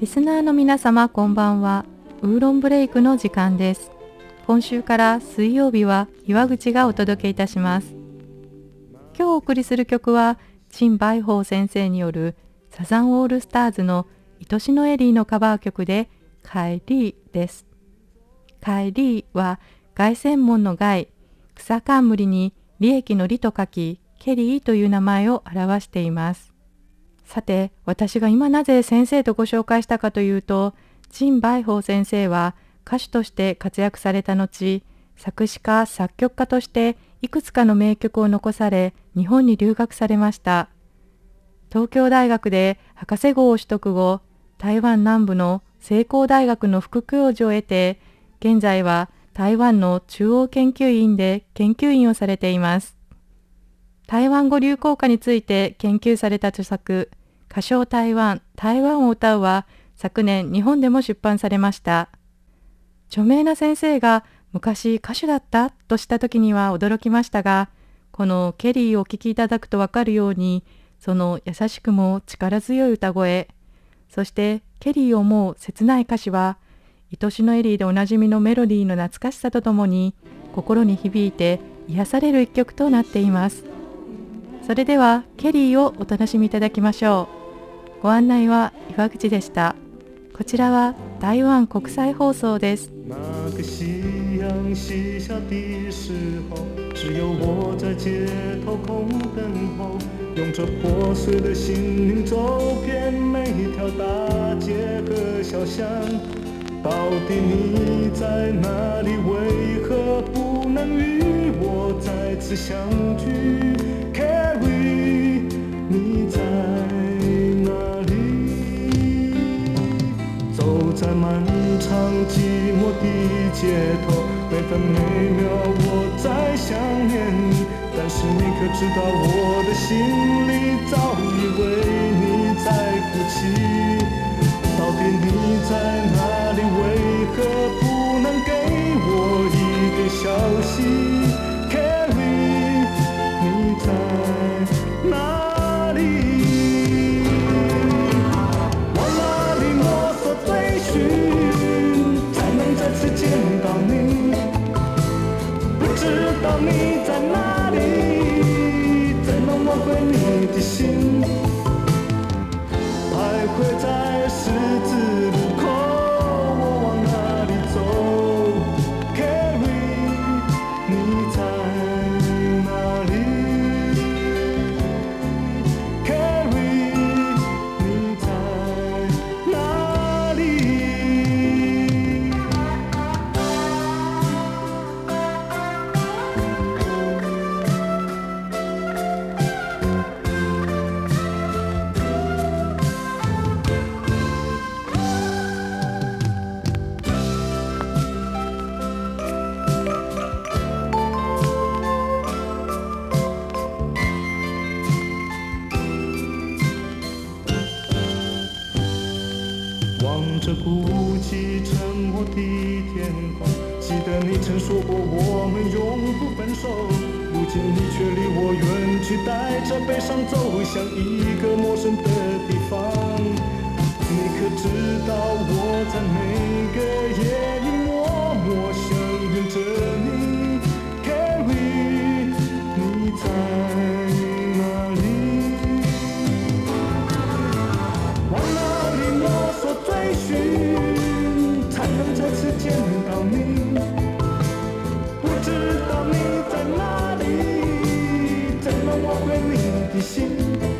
リスナーの皆様、こんばんは。ウーロンブレイクの時間です。今週から水曜日は岩口がお届けいたします。今日お送りする曲は陳梅芳先生によるサザンオールスターズの愛しのエリーのカバー曲で帰りです。帰りは凱旋門の凱、草冠に利益の利と書き、ケリーという名前を表しています。さて、私が今なぜ先生とご紹介したかというと、陳梅芳先生は歌手として活躍された後、作詞家・作曲家としていくつかの名曲を残され、日本に留学されました。東京大学で博士号を取得後、台湾南部の成功大学の副教授を得て、現在は台湾の中央研究院で研究員をされています。台湾語流行歌について研究された著作、歌唱台湾、台湾を歌うは、昨年日本でも出版されました。著名な先生が昔歌手だったとした時には驚きましたが、このケリーをお聴きいただくとわかるように、その優しくも力強い歌声、そしてケリーを思う切ない歌詞は、愛しのエリーでおなじみのメロディーの懐かしさとともに、心に響いて癒される一曲となっています。それではケリーをお楽しみいただきましょう。ご案内は岩口でした。こちらは台湾国際放送です。那个夕阳西下的时候，只有我在街头空等候，用着破碎的心灵走遍每一条大街和小巷。到底你在哪里？为何不能与我再次相聚 ？Carrie， 你在哪里？走在漫长寂寞的街头，每分每秒我在想念你，但是你可知道我的心里早已为你在哭泣。到底你在哪里？可不能给我一点消息 Carrie 你在哪里我哪里摸索追寻才能再次见到你不知道你在哪里怎能挽回你的心徘徊在十字路孤寂沉默的天空记得你曾说过我们永不分手如今你却离我远去带着悲伤走向一个陌生的地方你可知道我在每个夜里默默想念着你 Carrie 你在见到你不知道你在哪里怎能挽回你的心